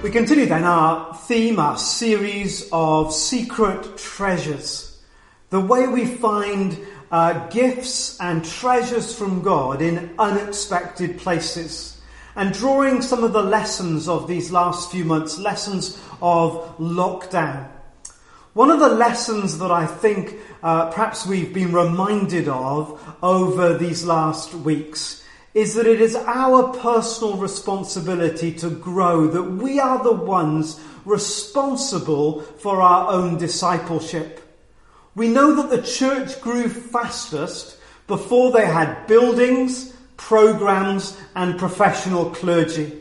We continue then our theme, our series of secret treasures. The way we find gifts and treasures from God in unexpected places. And drawing some of the lessons of these last few months, lessons of lockdown. One of the lessons that I think perhaps we've been reminded of over these last weeks is that it is our personal responsibility to grow, that we are the ones responsible for our own discipleship. We know that the church grew fastest before they had buildings, programs and professional clergy,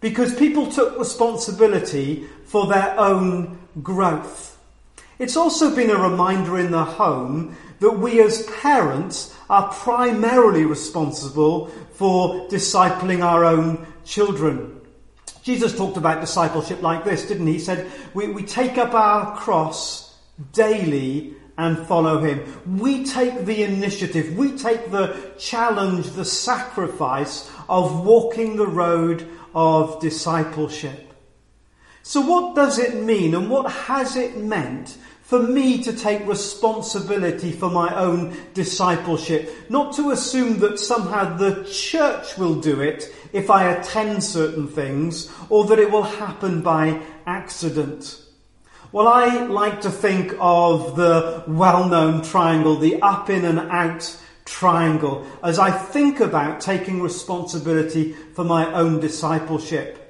because people took responsibility for their own growth. It's also been a reminder in the home that we as parents are primarily responsible for discipling our own children. Jesus talked about discipleship like this, didn't he? He said, we take up our cross daily and follow him. We take the initiative, we take the challenge, the sacrifice of walking the road of discipleship. So what does it mean and what has it meant for me to take responsibility for my own discipleship? Not to assume that somehow the church will do it if I attend certain things, or that it will happen by accident. Well, I like to think of the well-known triangle, the up, in and out triangle, as I think about taking responsibility for my own discipleship.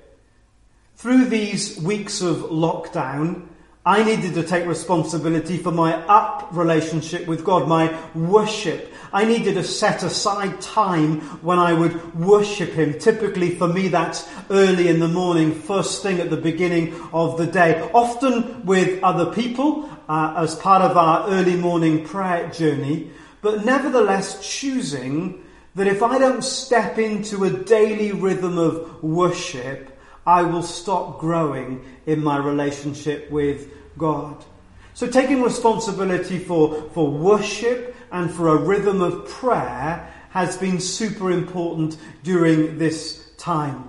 Through these weeks of lockdown, I needed to take responsibility for my up relationship with God, my worship. I needed to set aside time when I would worship him. Typically for me that's early in the morning, first thing at the beginning of the day. Often with other people as part of our early morning prayer journey. But nevertheless choosing that if I don't step into a daily rhythm of worship, I will stop growing in my relationship with God. So taking responsibility for worship and for a rhythm of prayer has been super important during this time.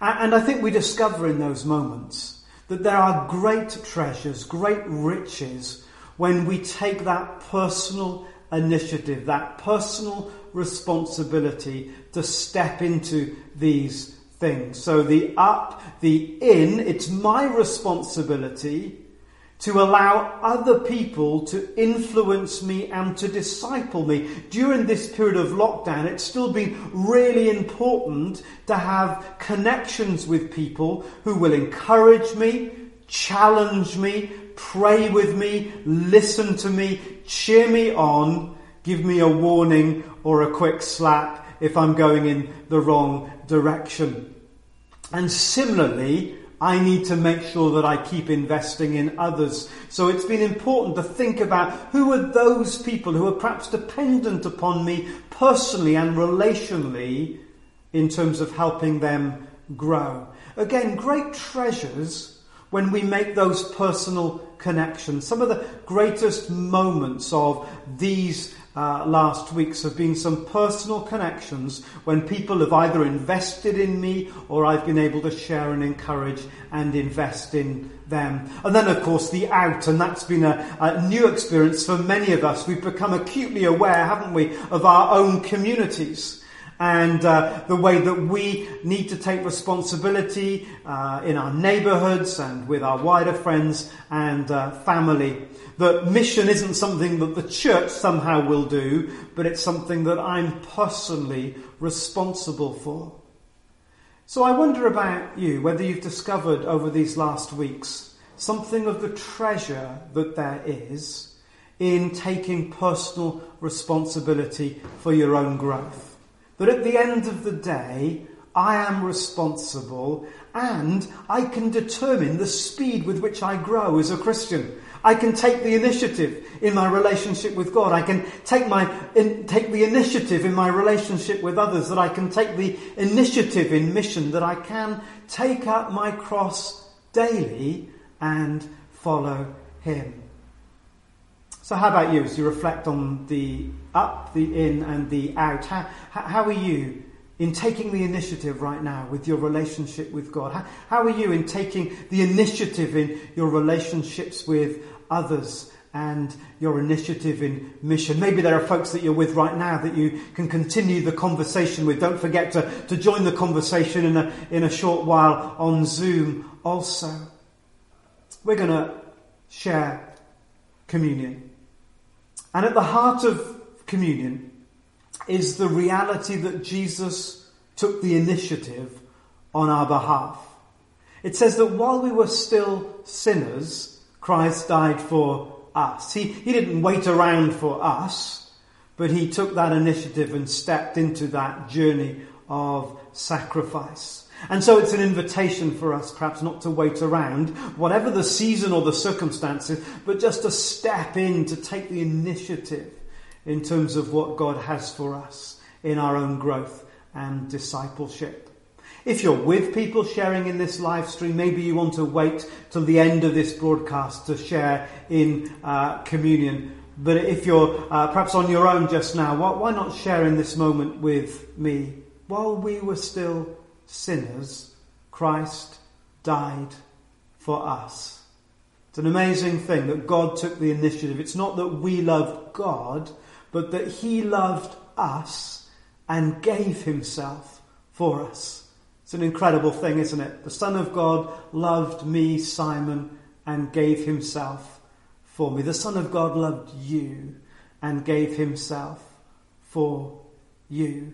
And I think we discover in those moments that there are great treasures, great riches when we take that personal initiative, that personal responsibility to step into these things. So the up, the in, it's my responsibility to allow other people to influence me and to disciple me. During this period of lockdown, it's still been really important to have connections with people who will encourage me, challenge me, pray with me, listen to me, cheer me on, give me a warning or a quick slap if I'm going in the wrong direction. And similarly, I need to make sure that I keep investing in others. So it's been important to think about who are those people who are perhaps dependent upon me personally and relationally in terms of helping them grow. Again, great treasures when we make those personal connections. Some of the greatest moments of these last weeks have been some personal connections when people have either invested in me or I've been able to share and encourage and invest in them. And then of course the out, and that's been a new experience for many of us. We've become acutely aware, haven't we, of our own communities and the way that we need to take responsibility in our neighbourhoods and with our wider friends and family. That mission isn't something that the church somehow will do, but it's something that I'm personally responsible for. So I wonder about you, whether you've discovered over these last weeks something of the treasure that there is in taking personal responsibility for your own growth. That at the end of the day, I am responsible, and I can determine the speed with which I grow as a Christian. I can take the initiative in my relationship with God. I can take the initiative in my relationship with others, that I can take the initiative in mission, that I can take up my cross daily and follow him. So how about you as you reflect on the up, the in and the out? How are you in taking the initiative right now with your relationship with God? How are you in taking the initiative in your relationships with others and your initiative in mission? Maybe there are folks that you're with right now that you can continue the conversation with. Don't forget to join the conversation in a short while on Zoom also. We're going to share communion. And at the heart of communion is the reality that Jesus took the initiative on our behalf. It says that while we were still sinners, Christ died for us. He didn't wait around for us, but he took that initiative and stepped into that journey of sacrifice. And so it's an invitation for us perhaps not to wait around, whatever the season or the circumstances, but just to step in, to take the initiative in terms of what God has for us in our own growth and discipleship. If you're with people sharing in this live stream, maybe you want to wait till the end of this broadcast to share in communion. But if you're perhaps on your own just now, why not share in this moment with me? While we were still sinners, Christ died for us. It's an amazing thing that God took the initiative. It's not that we loved God, but that he loved us and gave himself for us. It's an incredible thing, isn't it? The Son of God loved me, Simon, and gave himself for me. The Son of God loved you and gave himself for you.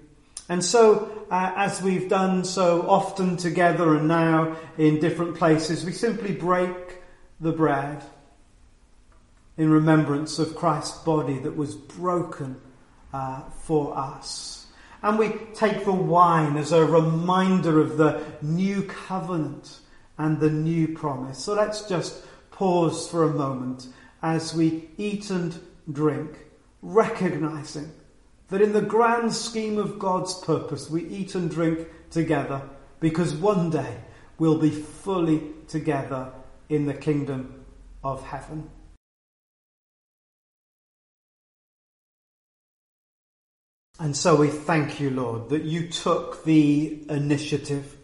And so, as we've done so often together and now in different places, we simply break the bread in remembrance of Christ's body that was broken for us. And we take the wine as a reminder of the new covenant and the new promise. So let's just pause for a moment as we eat and drink, recognizing that in the grand scheme of God's purpose, we eat and drink together because one day we'll be fully together in the kingdom of heaven. And so we thank you, Lord, that you took the initiative,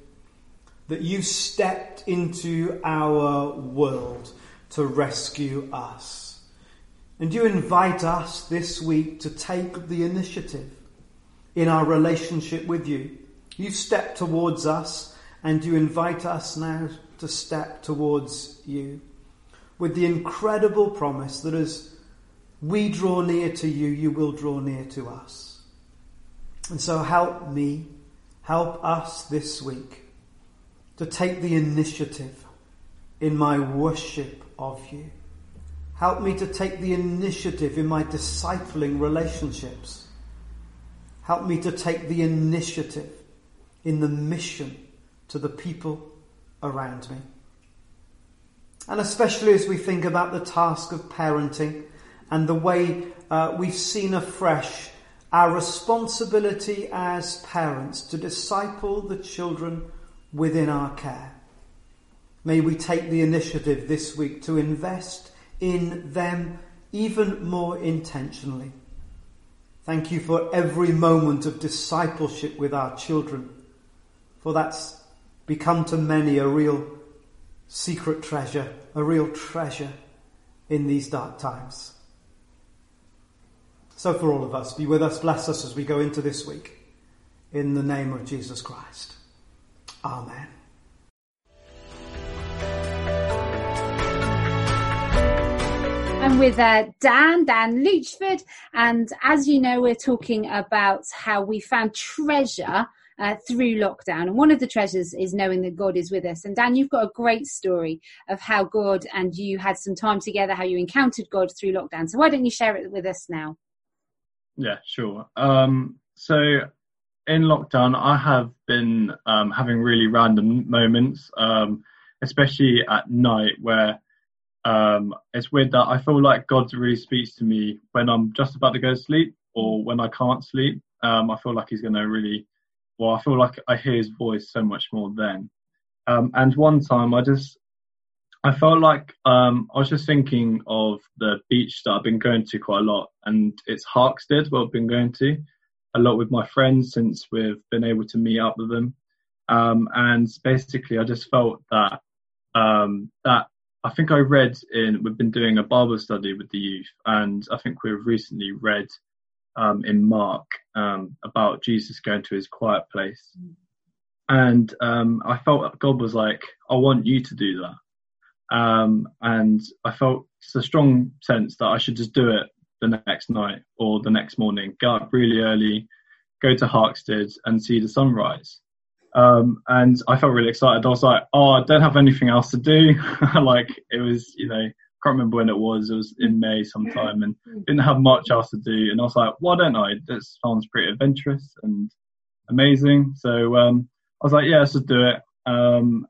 that you stepped into our world to rescue us. And you invite us this week to take the initiative in our relationship with you. You've stepped towards us, and you invite us now to step towards you with the incredible promise that as we draw near to you, you will draw near to us. And so help me, help us this week to take the initiative in my worship of you. Help me to take the initiative in my discipling relationships. Help me to take the initiative in the mission to the people around me. And especially as we think about the task of parenting and the way we've seen afresh our responsibility as parents to disciple the children within our care. May we take the initiative this week to invest in them even more intentionally. Thank you for every moment of discipleship with our children, for that's become to many a real secret treasure, a real treasure in these dark times. So for all of us, be with us, bless us as we go into this week. In the name of Jesus Christ. Amen. I'm with Dan Leachford. And as you know, we're talking about how we found treasure through lockdown. And one of the treasures is knowing that God is with us. And Dan, you've got a great story of how God and you had some time together, how you encountered God through lockdown. So why don't you share it with us now? Yeah, sure. So in lockdown, I have been having really random moments, especially at night, where it's weird that I feel like God really speaks to me when I'm just about to go to sleep or when I can't sleep. I feel like he's going to really, well, I feel like I hear his voice so much more then. And one time I felt like I was just thinking of the beach that I've been going to quite a lot, and it's Harkstead, where I've been going to a lot with my friends since we've been able to meet up with them. And basically I just felt that, that I think I read in, we've been doing a Bible study with the youth, and I think we've recently read in Mark about Jesus going to his quiet place. And I felt God was like, I want you to do that. And I felt it's a strong sense that I should just do it the next night or the next morning, get up really early, go to Harkstead and see the sunrise. And I felt really excited. I was like, oh, I don't have anything else to do. Like, it was, you know, can't remember when it was in May sometime, and didn't have much else to do. And I was like, why don't I? This sounds pretty adventurous and amazing. So I was like, yeah, let's just do it. And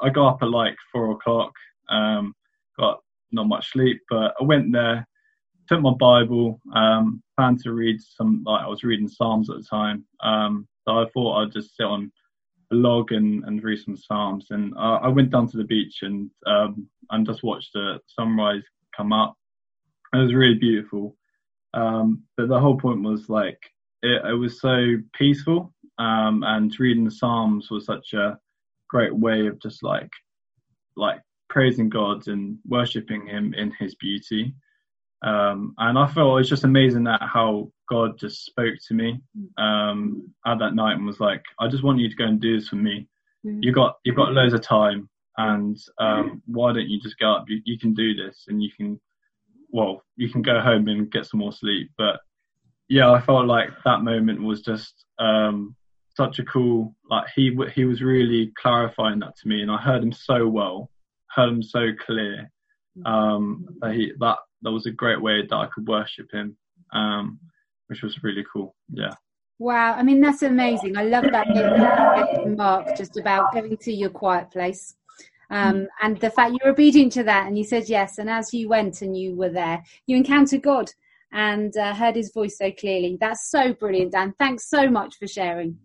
I got up at like 4 o'clock, got not much sleep, but I went there, took my Bible, planned to read some, like I was reading Psalms at the time. So I thought I'd just sit on log and read some Psalms, and I went down to the beach and just watched the sunrise come up. It was really beautiful, but the whole point was like it was so peaceful, and reading the Psalms was such a great way of just like praising God and worshiping him in his beauty. And I felt it's just amazing that how God just spoke to me at that night and was like, I just want you to go and do this for me. You've got loads of time, and why don't you just go up? You can do this, and you can go home and get some more sleep. But yeah, I felt like that moment was just such a cool, like he was really clarifying that to me, and I heard him so well, heard him so clear, that was a great way that I could worship him, which was really cool. Yeah. Wow. I mean, that's amazing. I love that Mark, just about going to your quiet place. And the fact you were obedient to that and you said yes. And as you went and you were there, you encountered God and heard his voice so clearly. That's so brilliant, Dan. Thanks so much for sharing.